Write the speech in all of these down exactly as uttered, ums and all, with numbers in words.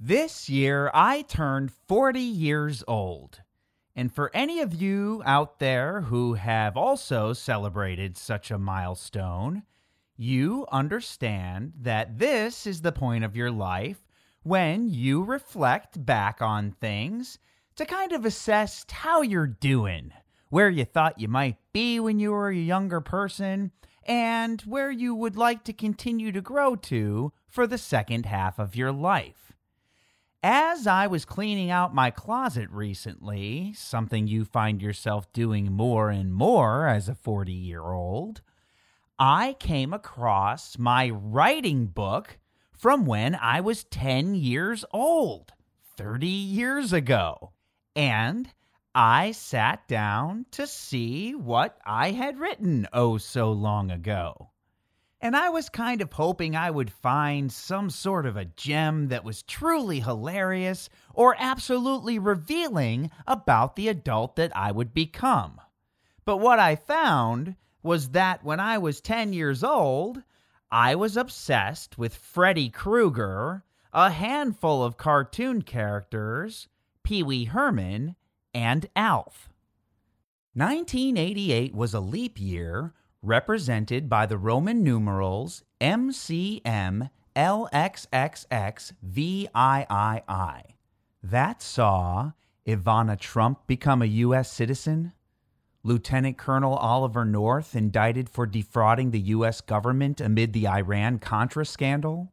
This year, I turned forty years old, and for any of you out there who have also celebrated such a milestone, you understand that this is the point of your life when you reflect back on things to kind of assess how you're doing, where you thought you might be when you were a younger person, and where you would like to continue to grow to for the second half of your life. As I was cleaning out my closet recently, something you find yourself doing more and more as a forty-year-old, I came across my writing book from when I was ten years old, thirty years ago, and I sat down to see what I had written oh so long ago. And I was kind of hoping I would find some sort of a gem that was truly hilarious or absolutely revealing about the adult that I would become. But what I found was that when I was ten years old, I was obsessed with Freddy Krueger, a handful of cartoon characters, Pee Wee Herman, and Alf. nineteen eighty-eight was a leap year, represented by the Roman numerals M C M L X X X V I I I. That saw Ivana Trump become a U S citizen, Lieutenant Colonel Oliver North indicted for defrauding the U S government amid the Iran-Contra scandal,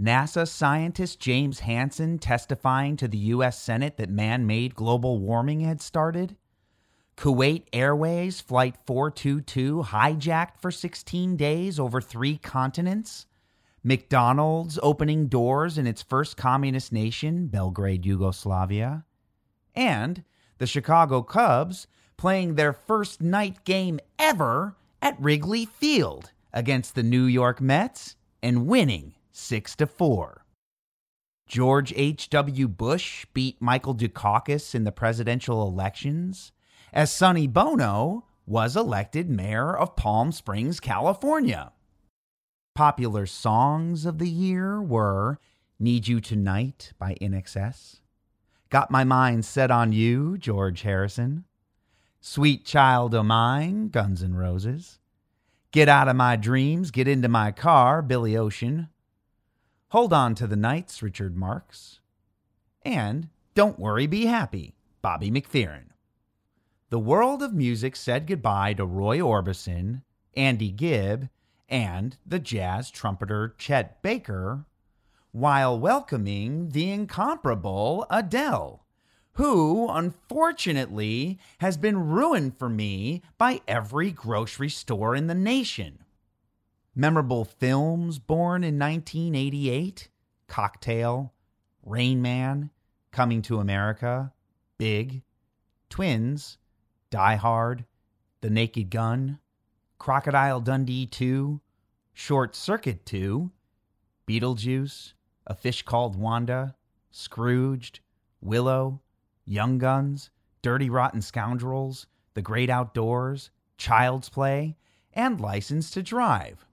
NASA scientist James Hansen testifying to the U S Senate that man-made global warming had started, Kuwait Airways Flight four two two hijacked for sixteen days over three continents, McDonald's opening doors in its first communist nation, Belgrade, Yugoslavia, and the Chicago Cubs playing their first night game ever at Wrigley Field against the New York Mets and winning six to four. George H W. Bush beat Michael Dukakis in the presidential elections, as Sonny Bono was elected mayor of Palm Springs, California. Popular songs of the year were Need You Tonight by I N X S, Got My Mind Set on You, George Harrison, Sweet Child O' Mine, Guns N' Roses, Get Out of My Dreams, Get Into My Car, Billy Ocean, Hold On to the Nights, Richard Marx, and Don't Worry, Be Happy, Bobby McFerrin. The world of music said goodbye to Roy Orbison, Andy Gibb, and the jazz trumpeter Chet Baker, while welcoming the incomparable Adele, who, unfortunately, has been ruined for me by every grocery store in the nation. Memorable films born in nineteen eighty-eight, Cocktail, Rain Man, Coming to America, Big, Twins, Die Hard, The Naked Gun, Crocodile Dundee two, Short Circuit two, Beetlejuice, A Fish Called Wanda, Scrooged, Willow, Young Guns, Dirty Rotten Scoundrels, The Great Outdoors, Child's Play, and License to Drive.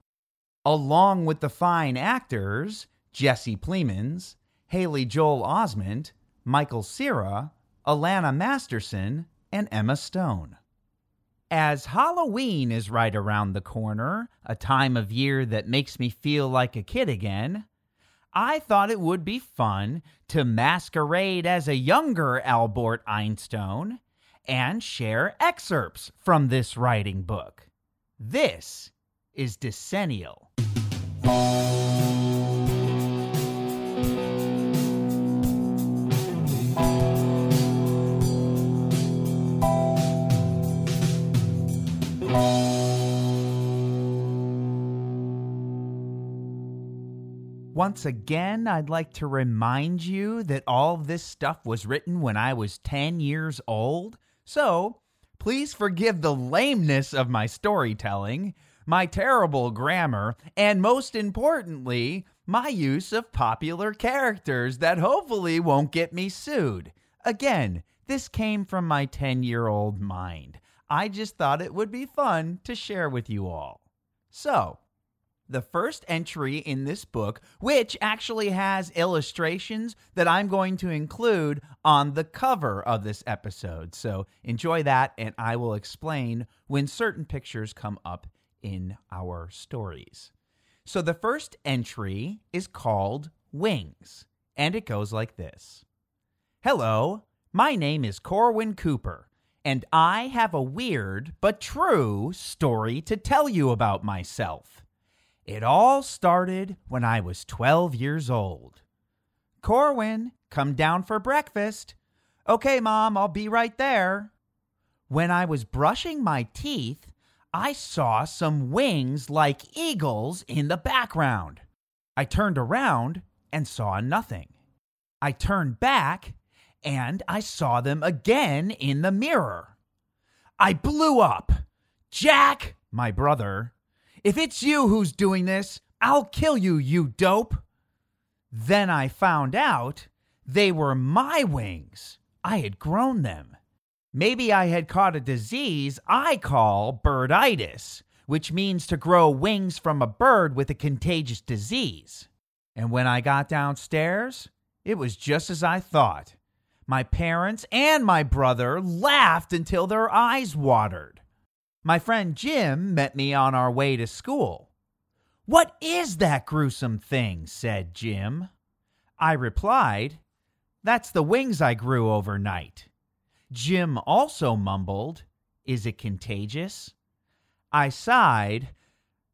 Along with the fine actors, Jesse Plemans, Haley Joel Osment, Michael Cera, Alana Masterson, and Emma Stone. As Halloween is right around the corner, a time of year that makes me feel like a kid again, I thought it would be fun to masquerade as a younger Albert Einstein and share excerpts from this writing book. This is Decennial. Once again, I'd like to remind you that all of this stuff was written when I was ten years old, so please forgive the lameness of my storytelling, my terrible grammar, and most importantly, my use of popular characters that hopefully won't get me sued. Again, this came from my ten-year-old mind. I just thought it would be fun to share with you all. So, the first entry in this book, which actually has illustrations that I'm going to include on the cover of this episode. So enjoy that, and I will explain when certain pictures come up in our stories. So the first entry is called Wings, and it goes like this. Hello, my name is Corwin Cooper, and I have a weird but true story to tell you about myself. It all started when I was twelve years old. Corwin, come down for breakfast. Okay, Mom, I'll be right there. When I was brushing my teeth, I saw some wings like eagles in the background. I turned around and saw nothing. I turned back and I saw them again in the mirror. I blew up. Jack, my brother, if it's you who's doing this, I'll kill you, you dope. Then I found out they were my wings. I had grown them. Maybe I had caught a disease I call birditis, which means to grow wings from a bird with a contagious disease. And when I got downstairs, it was just as I thought. My parents and my brother laughed until their eyes watered. My friend Jim met me on our way to school. What is that gruesome thing? Said Jim. I replied, that's the wings I grew overnight. Jim also mumbled, is it contagious? I sighed,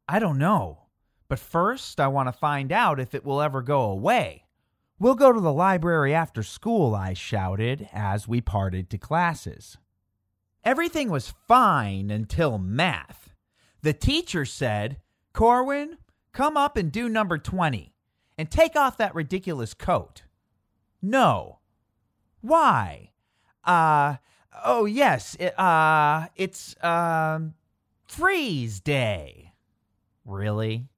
I don't know, but first I want to find out if it will ever go away. We'll go to the library after school, I shouted as we parted to classes. Everything was fine until math. The teacher said, Corwin, come up and do number twenty and take off that ridiculous coat. No. Why? Uh, oh yes, it, uh, it's, um, freeze day. Really?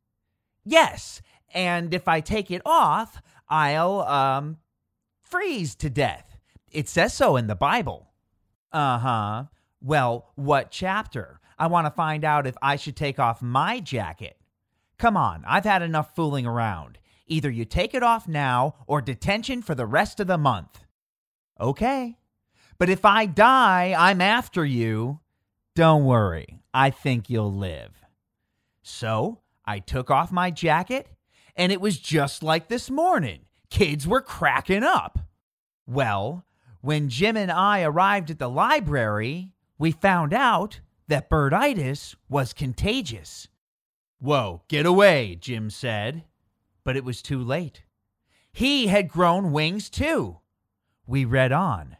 Yes, and if I take it off, I'll, um, freeze to death. It says so in the Bible. Uh-huh. Well, what chapter? I want to find out if I should take off my jacket. Come on, I've had enough fooling around. Either you take it off now or detention for the rest of the month. Okay. But if I die, I'm after you. Don't worry, I think you'll live. So I took off my jacket, and it was just like this morning. Kids were cracking up. Well, when Jim and I arrived at the library, we found out that birditis was contagious. Whoa, get away, Jim said. But it was too late. He had grown wings too. We read on.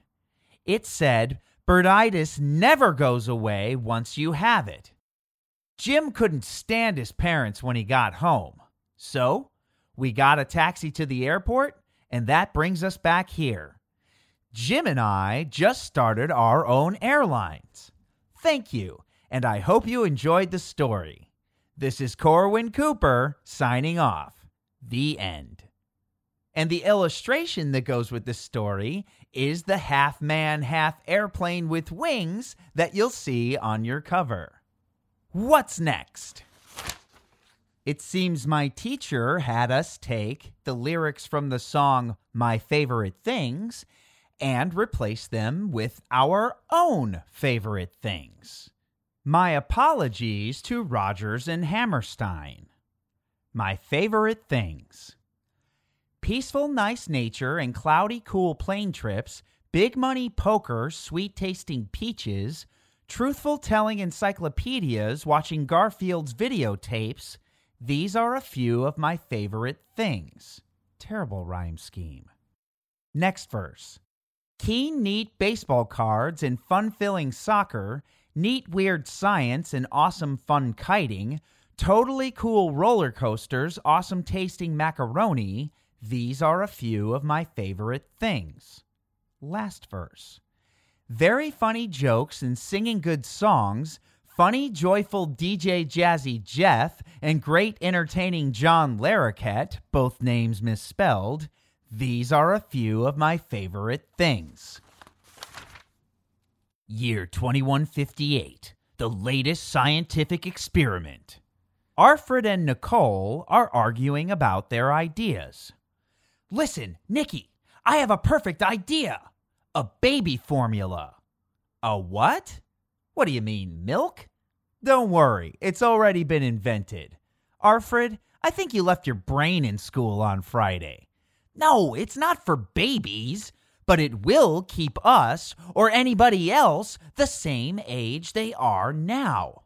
It said, birditis never goes away once you have it. Jim couldn't stand his parents when he got home. So we got a taxi to the airport, and that brings us back here. Jim and I just started our own airlines. Thank you, and I hope you enjoyed the story. This is Corwin Cooper signing off. The end. And the illustration that goes with this story is the half-man, half-airplane with wings that you'll see on your cover. What's next? It seems my teacher had us take the lyrics from the song My Favorite Things and replace them with our own favorite things. My apologies to Rodgers and Hammerstein. My favorite things. Peaceful, nice nature and cloudy, cool plane trips, big money poker, sweet-tasting peaches, truthful telling encyclopedias, watching Garfield's videotapes, these are a few of my favorite things. Terrible rhyme scheme. Next verse. Keen, neat baseball cards and fun-filling soccer, neat, weird science and awesome fun kiting, totally cool roller coasters, awesome-tasting macaroni, these are a few of my favorite things. Last verse. Very funny jokes and singing good songs, funny, joyful D J Jazzy Jeff and great entertaining John Larroquette, both names misspelled, these are a few of my favorite things. Year twenty-one fifty-eight, the latest scientific experiment. Arfred and Nicole are arguing about their ideas. Listen, Nikki, I have a perfect idea. A baby formula. A what? What do you mean, milk? Don't worry, it's already been invented. Arfred, I think you left your brain in school on Friday. No, it's not for babies, but it will keep us, or anybody else, the same age they are now.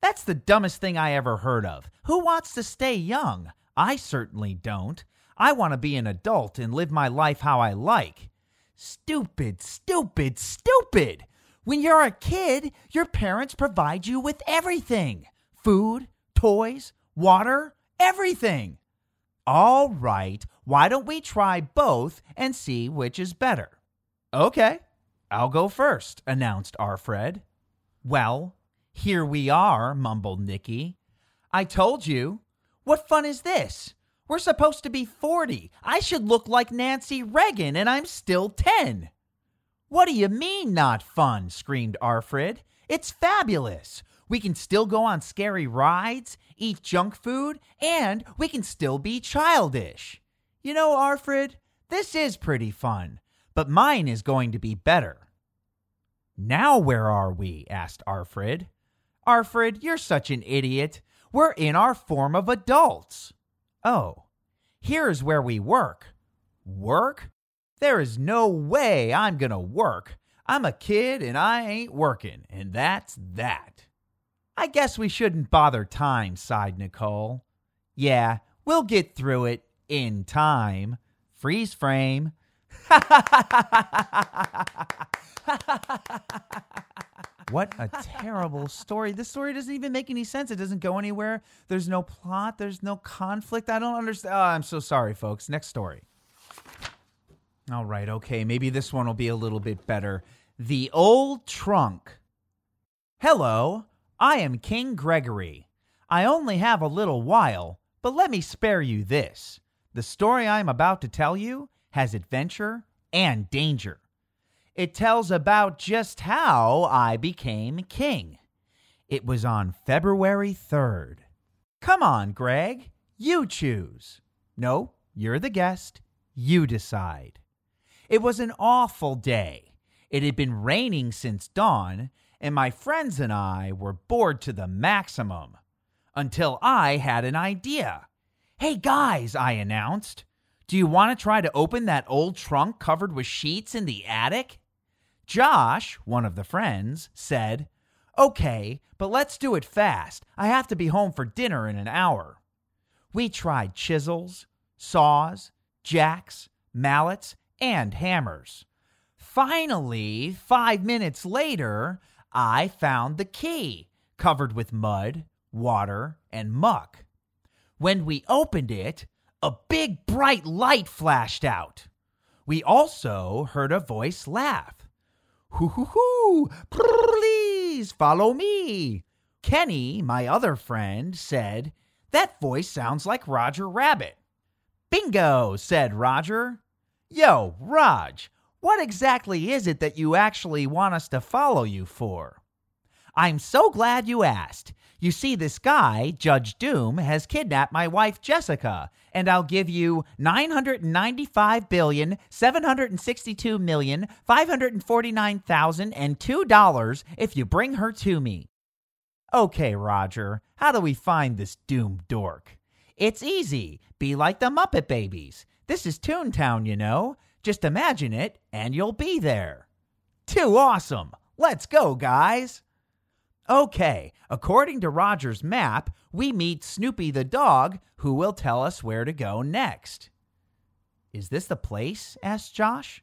That's the dumbest thing I ever heard of. Who wants to stay young? I certainly don't. I want to be an adult and live my life how I like. Stupid, stupid, stupid! When you're a kid, your parents provide you with everything. Food, toys, water, everything. All right, why don't we try both and see which is better? Okay, I'll go first, announced Arfred. Well, here we are, mumbled Nicky. I told you. What fun is this? We're supposed to be forty. I should look like Nancy Reagan, and I'm still ten. What do you mean, not fun? Screamed Arfred. It's fabulous. We can still go on scary rides, eat junk food, and we can still be childish. You know, Arfred, this is pretty fun, but mine is going to be better. Now where are we? Asked Arfred. Arfred, you're such an idiot. We're in our form of adults. Oh, here's where we work. Work? There is no way I'm gonna work. I'm a kid and I ain't working, and that's that. I guess we shouldn't bother time, sighed Nicole. Yeah, we'll get through it in time. Freeze frame. What a terrible story. This story doesn't even make any sense. It doesn't go anywhere. There's no plot. There's no conflict. I don't understand. Oh, I'm so sorry, folks. Next story. All right, okay. Maybe this one will be a little bit better. The Old Trunk. Hello. I am King Gregory. I only have a little while, but let me spare you this. The story I am about to tell you has adventure and danger. It tells about just how I became king. It was on February third. Come on, Greg. You choose. No, you're the guest. You decide. It was an awful day. It had been raining since dawn, and my friends and I were bored to the maximum, until I had an idea. Hey guys, I announced, do you want to try to open that old trunk covered with sheets in the attic? Josh, one of the friends, said, okay, but let's do it fast. I have to be home for dinner in an hour. We tried chisels, saws, jacks, mallets, and hammers. Finally, five minutes later, I found the key, covered with mud, water, and muck. When we opened it, a big bright light flashed out. We also heard a voice laugh. Hoo hoo hoo, please follow me. Kenny, my other friend, said, that voice sounds like Roger Rabbit. Bingo, said Roger. Yo, Raj. What exactly is it that you actually want us to follow you for? I'm so glad you asked. You see, this guy, Judge Doom, has kidnapped my wife, Jessica, and I'll give you nine hundred ninety-five billion, seven hundred sixty-two million, five hundred forty-nine thousand two dollars if you bring her to me. Okay, Roger, how do we find this Doom dork? It's easy. Be like the Muppet Babies. This is Toontown, you know. Just imagine it, and you'll be there. Too awesome! Let's go, guys! Okay, according to Roger's map, we meet Snoopy the dog, who will tell us where to go next. Is this the place? Asked Josh.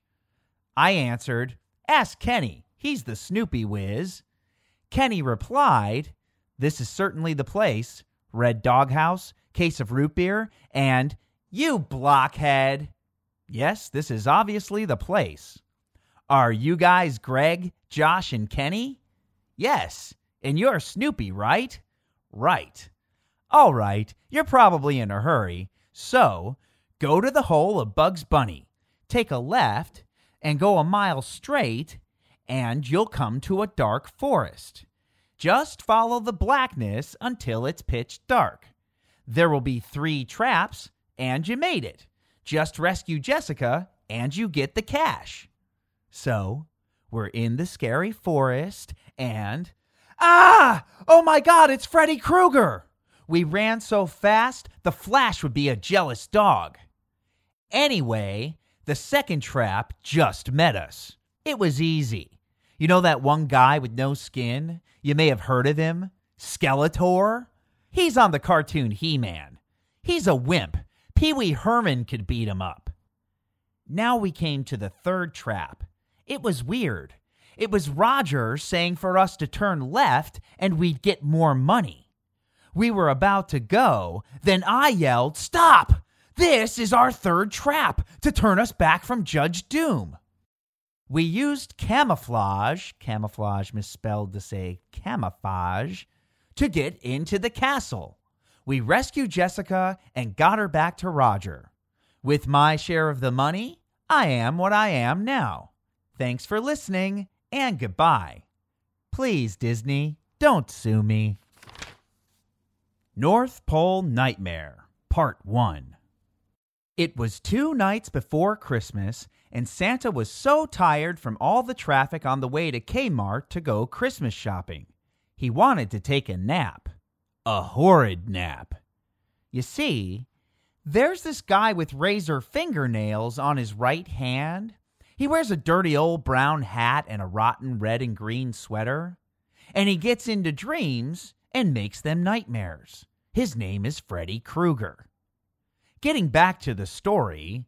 I answered, ask Kenny. He's the Snoopy whiz. Kenny replied, this is certainly the place. Red doghouse, case of root beer, and you blockhead! Yes, this is obviously the place. Are you guys Greg, Josh, and Kenny? Yes, and you're Snoopy, right? Right. All right, you're probably in a hurry. So, go to the hole of Bugs Bunny, take a left, and go a mile straight, and you'll come to a dark forest. Just follow the blackness until it's pitch dark. There will be three traps, and you made it. Just rescue Jessica, and you get the cash. So, we're in the scary forest, and... Ah! Oh my God, it's Freddy Krueger! We ran so fast, the Flash would be a jealous dog. Anyway, the second trap just met us. It was easy. You know that one guy with no skin? You may have heard of him. Skeletor? He's on the cartoon He-Man. He's a wimp. Pee Wee Herman could beat him up. Now we came to the third trap. It was weird. It was Roger saying for us to turn left and we'd get more money. We were about to go, then I yelled, "Stop! This is our third trap to turn us back from Judge Doom." We used camouflage, camouflage misspelled to say camouflage, to get into the castle. We rescued Jessica and got her back to Roger. With my share of the money, I am what I am now. Thanks for listening, and goodbye. Please, Disney, don't sue me. North Pole Nightmare, Part one. It was two nights before Christmas, and Santa was so tired from all the traffic on the way to Kmart to go Christmas shopping. He wanted to take a nap. A horrid nap. You see, there's this guy with razor fingernails on his right hand. He wears a dirty old brown hat and a rotten red and green sweater. And he gets into dreams and makes them nightmares. His name is Freddy Krueger. Getting back to the story,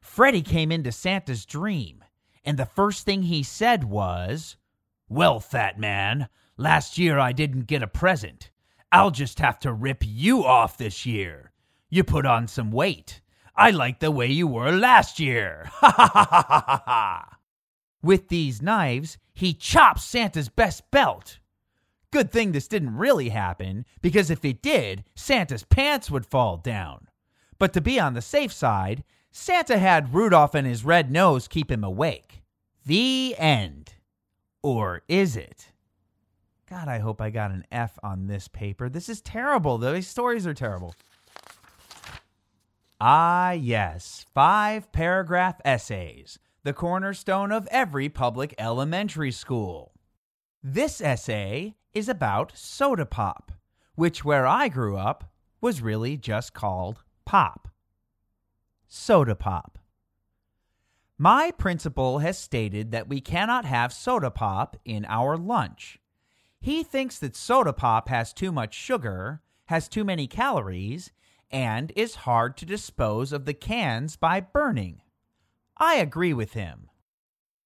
Freddy came into Santa's dream, and the first thing he said was, "Well, fat man, last year I didn't get a present. I'll just have to rip you off this year. You put on some weight. I like the way you were last year. Ha ha ha ha ha ha." With these knives, he chops Santa's best belt. Good thing this didn't really happen, because if it did, Santa's pants would fall down. But to be on the safe side, Santa had Rudolph and his red nose keep him awake. The end. Or is it? God, I hope I got an F on this paper. This is terrible, though. These stories are terrible. Ah, yes. Five-paragraph essays. The cornerstone of every public elementary school. This essay is about soda pop, which where I grew up was really just called pop. Soda pop. My principal has stated that we cannot have soda pop in our lunch. He thinks that soda pop has too much sugar, has too many calories, and is hard to dispose of the cans by burning. I agree with him.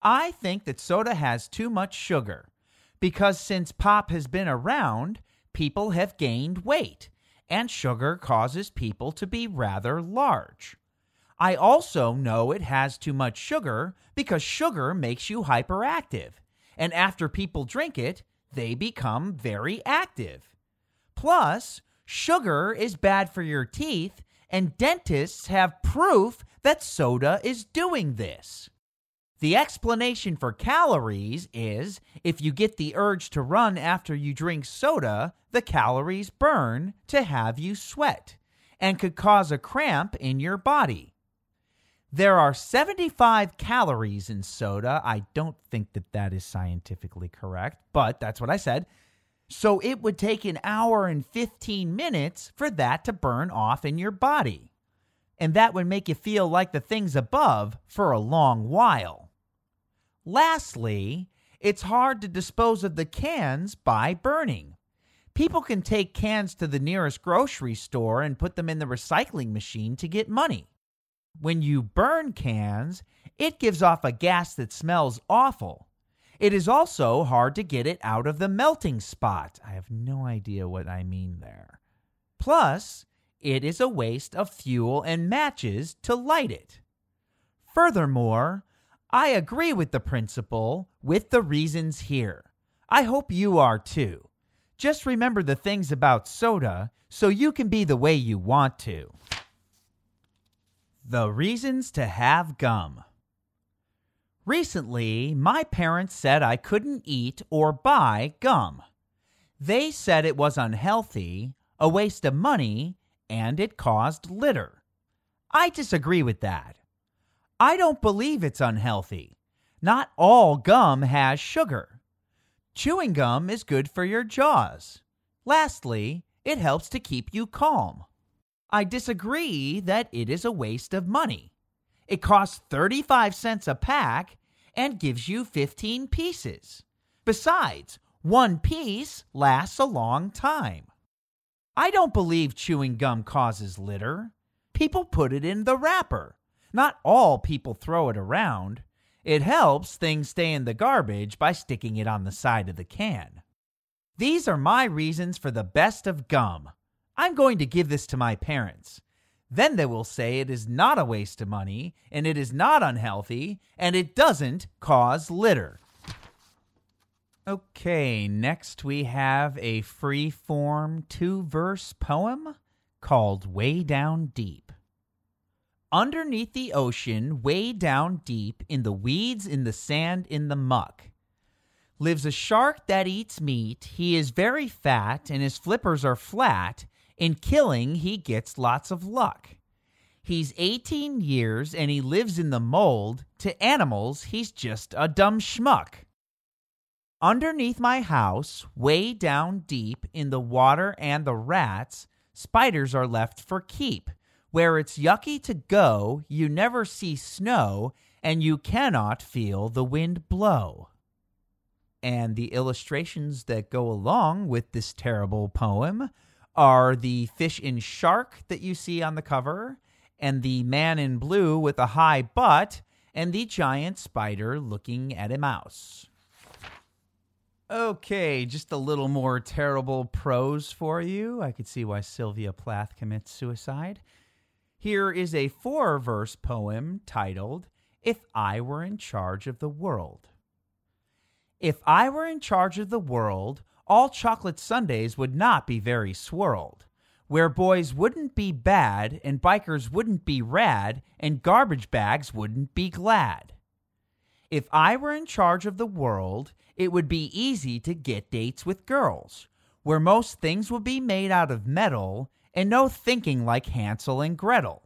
I think that soda has too much sugar, because since pop has been around, people have gained weight, and sugar causes people to be rather large. I also know it has too much sugar because sugar makes you hyperactive, and after people drink it, they become very active. Plus, sugar is bad for your teeth, and dentists have proof that soda is doing this. The explanation for calories is if you get the urge to run after you drink soda, the calories burn to have you sweat, and could cause a cramp in your body. There are seventy-five calories in soda. I don't think that that is scientifically correct, but that's what I said. So it would take an hour and fifteen minutes for that to burn off in your body. And that would make you feel like the things above for a long while. Lastly, it's hard to dispose of the cans by burning. People can take cans to the nearest grocery store and put them in the recycling machine to get money. When you burn cans, it gives off a gas that smells awful. It is also hard to get it out of the melting spot. I have no idea what I mean there. Plus, it is a waste of fuel and matches to light it. Furthermore, I agree with the principal with the reasons here. I hope you are too. Just remember the things about soda so you can be the way you want to. The reasons to have gum. Recently, my parents said I couldn't eat or buy gum. They said it was unhealthy, a waste of money, and it caused litter. I disagree with that. I don't believe it's unhealthy. Not all gum has sugar. Chewing gum is good for your jaws. Lastly, it helps to keep you calm. I disagree that it is a waste of money. It costs thirty-five cents a pack and gives you fifteen pieces. Besides, one piece lasts a long time. I don't believe chewing gum causes litter. People put it in the wrapper. Not all people throw it around. It helps things stay in the garbage by sticking it on the side of the can. These are my reasons for the best of gum. I'm going to give this to my parents. Then they will say it is not a waste of money, and it is not unhealthy, and it doesn't cause litter. Okay, next we have a free-form two-verse poem called Way Down Deep. Underneath the ocean, way down deep, in the weeds, in the sand, in the muck, lives a shark that eats meat. He is very fat, and his flippers are flat. In killing, he gets lots of luck. He's eighteen years, and he lives in the mold. To animals, he's just a dumb schmuck. Underneath my house, way down deep, in the water and the rats, spiders are left for keep. Where it's yucky to go, you never see snow, and you cannot feel the wind blow. And the illustrations that go along with this terrible poem are the fish and shark that you see on the cover, and the man in blue with a high butt, and the giant spider looking at a mouse. Okay, just a little more terrible prose for you. I could see why Sylvia Plath commits suicide. Here is a four-verse poem titled, If I Were in Charge of the World. If I were in charge of the world, all chocolate sundaes would not be very swirled, where boys wouldn't be bad, and bikers wouldn't be rad, and garbage bags wouldn't be glad. If I were in charge of the world, it would be easy to get dates with girls, where most things would be made out of metal and no thinking like Hansel and Gretel.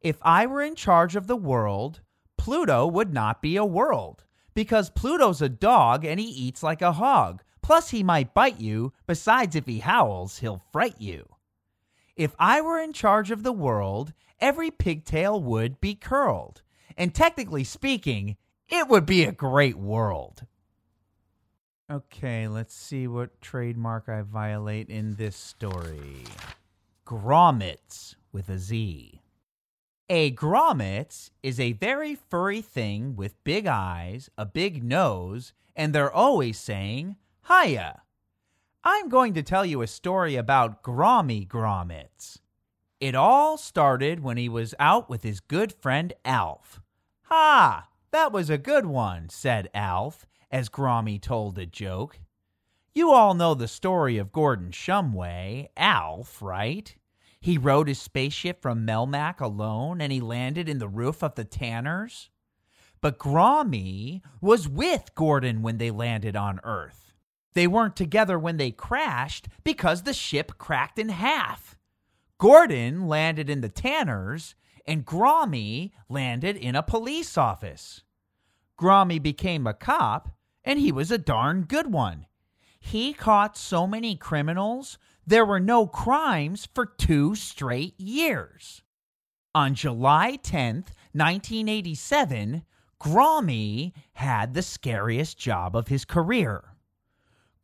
If I were in charge of the world, Pluto would not be a world, because Pluto's a dog and he eats like a hog. Plus he might bite you, besides if he howls, he'll fright you. If I were in charge of the world, every pigtail would be curled. And technically speaking, it would be a great world. Okay, let's see what trademark I violate in this story. Grommets with a Z. A grommet is a very furry thing with big eyes, a big nose, and they're always saying, hiya. I'm going to tell you a story about Grommy Grommets. It all started when he was out with his good friend Alf. Ha! That was a good one, said Alf, as Grommy told a joke. You all know the story of Gordon Shumway, Alf, right? He rode his spaceship from Melmac alone, and he landed in the roof of the Tanners. But Grommy was with Gordon when they landed on Earth. They weren't together when they crashed because the ship cracked in half. Gordon landed in the Tanners, and Grommy landed in a police office. Grommy became a cop, and he was a darn good one. He caught so many criminals, there were no crimes for two straight years. On July tenth, nineteen eighty-seven, Grommy had the scariest job of his career.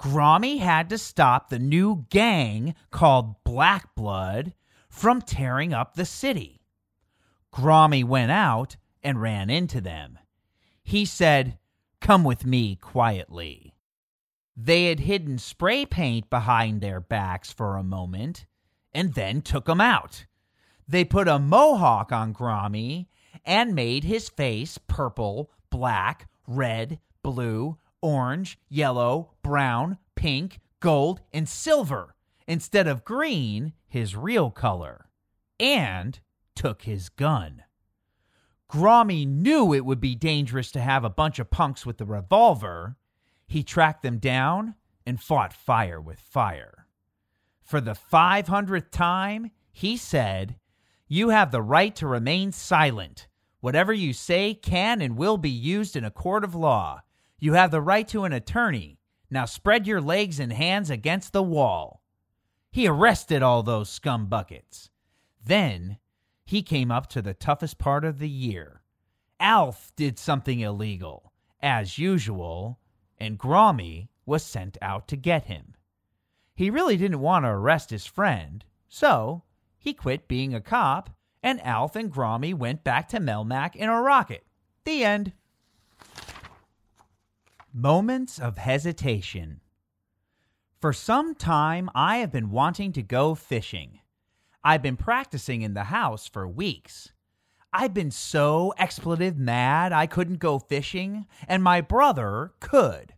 Grommy had to stop the new gang called Black Blood from tearing up the city. Grommy went out and ran into them. He said, "Come with me quietly." They had hidden spray paint behind their backs for a moment and then took him out. They put a mohawk on Grommy and made his face purple, black, red, blue, orange, yellow, brown, pink, gold, and silver instead of green, his real color, and took his gun. Grommy knew it would be dangerous to have a bunch of punks with the revolver. He tracked them down and fought fire with fire. For the five hundredth time, he said, "You have the right to remain silent. Whatever you say can and will be used in a court of law. You have the right to an attorney. Now spread your legs and hands against the wall." He arrested all those scumbuckets. Then he came up to the toughest part of the year. Alf did something illegal, as usual, and Grommy was sent out to get him. He really didn't want to arrest his friend, so he quit being a cop, and Alf and Grommy went back to Melmac in a rocket. The end. Moments of hesitation. For some time, I have been wanting to go fishing. I've been practicing in the house for weeks. I've been so expletive mad I couldn't go fishing, and my brother could.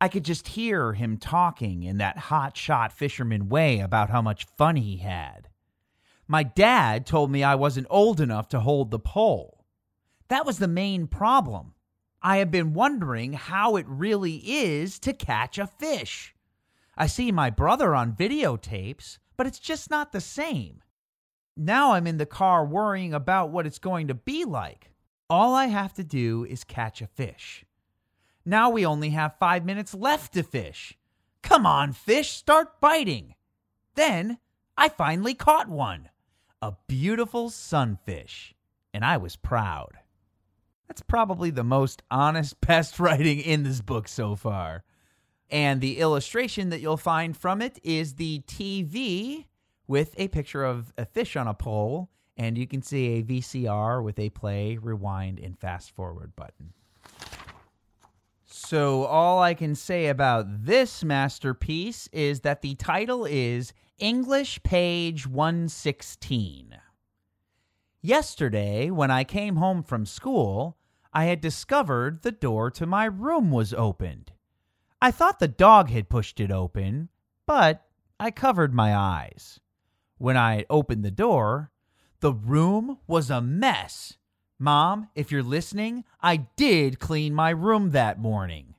I could just hear him talking in that hot-shot fisherman way about how much fun he had. My dad told me I wasn't old enough to hold the pole. That was the main problem. I have been wondering how it really is to catch a fish. I see my brother on videotapes, but it's just not the same. Now I'm in the car worrying about what it's going to be like. All I have to do is catch a fish. Now we only have five minutes left to fish. Come on, fish, start biting. Then I finally caught one. A beautiful sunfish. And I was proud. That's probably the most honest, best writing in this book so far. And the illustration that you'll find from it is the T V with a picture of a fish on a pole, and you can see a V C R with a play, rewind, and fast-forward button. So all I can say about this masterpiece is that the title is English Page one sixteen. Yesterday, when I came home from school, I had discovered the door to my room was opened. I thought the dog had pushed it open, but I covered my eyes. When I opened the door, the room was a mess. Mom, if you're listening, I did clean my room that morning.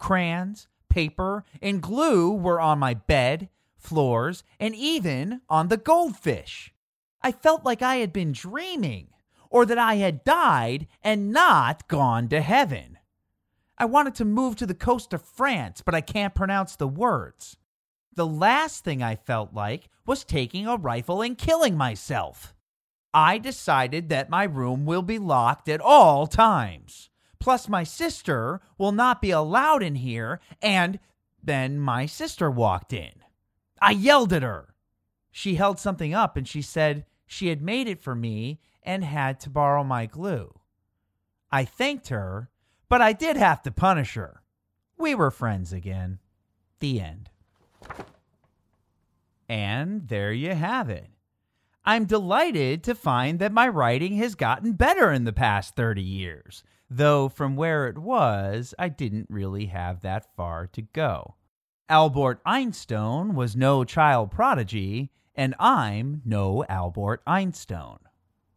Crayons, paper, and glue were on my bed, floors, and even on the goldfish. I felt like I had been dreaming, or that I had died and not gone to heaven. I wanted to move to the coast of France, but I can't pronounce the words. The last thing I felt like was taking a rifle and killing myself. I decided that my room will be locked at all times. Plus, my sister will not be allowed in here, and then my sister walked in. I yelled at her. She held something up, and she said she had made it for me and had to borrow my glue. I thanked her, but I did have to punish her. We were friends again. The end. And there you have it. I'm delighted to find that my writing has gotten better in the past thirty years, though from where it was, I didn't really have that far to go. Albert Einstein was no child prodigy, and I'm no Albert Einstein.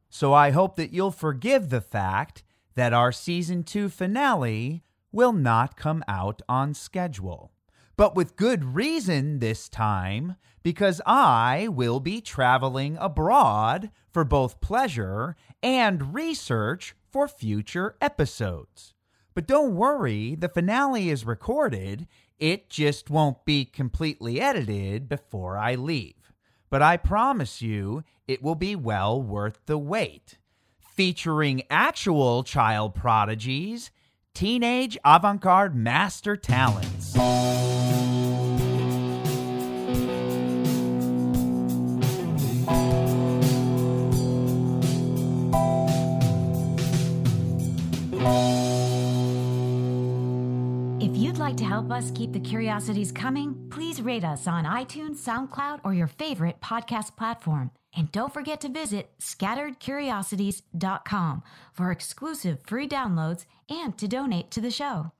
So I hope that you'll forgive the fact that our season two finale will not come out on schedule. But with good reason this time, because I will be traveling abroad for both pleasure and research for future episodes. But don't worry, the finale is recorded. It just won't be completely edited before I leave. But I promise you, it will be well worth the wait. Featuring actual child prodigies, teenage avant-garde master talents. If you'd like to help us keep the curiosities coming, please rate us on iTunes, SoundCloud, or your favorite podcast platform. And don't forget to visit scattered curiosities dot com for exclusive free downloads and to donate to the show.